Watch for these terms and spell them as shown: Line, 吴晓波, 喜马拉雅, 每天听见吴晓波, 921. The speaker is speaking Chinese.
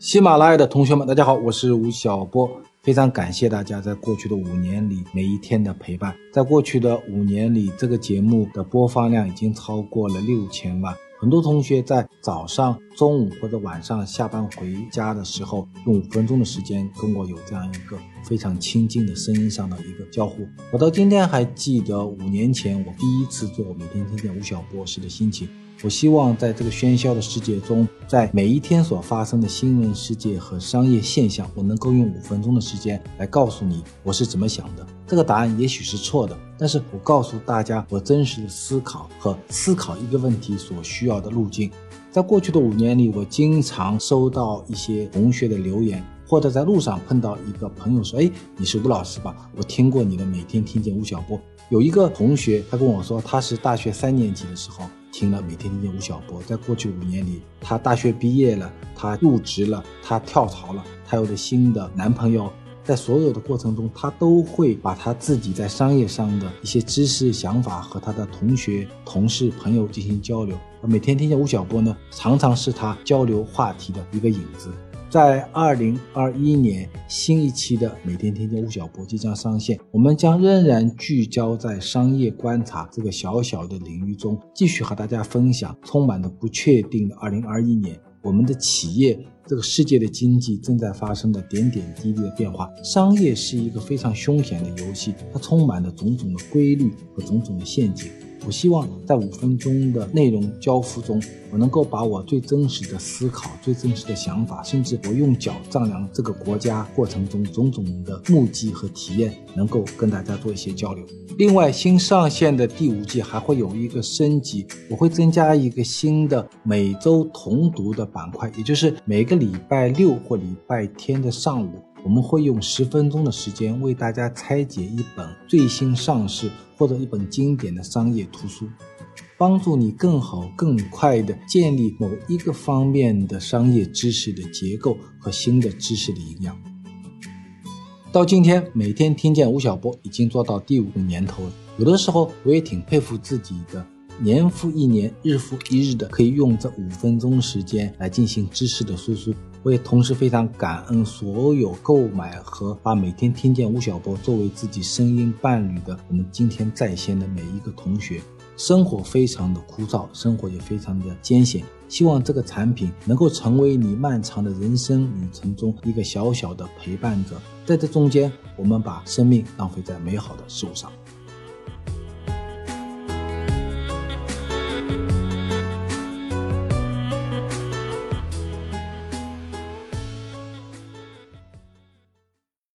喜马拉雅的同学们，大家好，我是吴晓波，非常感谢大家在过去的5年里每一天的陪伴。在过去的5年里，这个节目的播放量已经超过了6000万。很多同学在早上、中午或者晚上下班回家的时候，用5分钟的时间跟我有这样一个非常亲近的声音上的一个交互。我到今天还记得5年前我第一次做每天听见吴晓波时的心情。我希望在这个喧嚣的世界中，在每一天所发生的新闻世界和商业现象，我能够用5分钟的时间来告诉你我是怎么想的。这个答案也许是错的，但是我告诉大家我真实的思考和思考一个问题所需要的路径。在过去的5年里，我经常收到一些同学的留言，或者在路上碰到一个朋友说，你是吴老师吧？我听过你的每天听见吴晓波。有一个同学他跟我说，他是大学3年级的时候听了每天听见吴晓波。在过去5年里，他大学毕业了，他入职了，他跳槽了，他有了新的男朋友。在所有的过程中，他都会把他自己在商业上的一些知识、想法和他的同学、同事、朋友进行交流。每天听见吴晓波呢，常常是他交流话题的一个影子。在2021年，新一期的每天听见吴晓波即将上线，我们将仍然聚焦在商业观察这个小小的领域中，继续和大家分享充满了不确定的2021年，我们的企业、这个世界的经济正在发生的点点滴滴的变化。商业是一个非常凶险的游戏，它充满了种种的规律和种种的陷阱。我希望在5分钟的内容交付中，我能够把我最真实的思考、最真实的想法，甚至我用脚丈量这个国家过程中种种的目击和体验，能够跟大家做一些交流。另外，新上线的第5季还会有一个升级，我会增加一个新的每周同读的板块，也就是每个礼拜6或礼拜天的上午，我们会用10分钟的时间为大家拆解一本最新上市或者一本经典的商业图书，帮助你更好更快地建立某一个方面的商业知识的结构和新的知识的营养。到今天，每天听见吴晓波已经做到第5个年头了，有的时候我也挺佩服自己的，年复一年，日复一日的可以用这5分钟时间来进行知识的输出。我也同时非常感恩所有购买和把每天听见吴晓波作为自己声音伴侣的我们今天在线的每一个同学。生活非常的枯燥，生活也非常的艰险，希望这个产品能够成为你漫长的人生旅程中一个小小的陪伴者，在这中间我们把生命浪费在美好的事物上。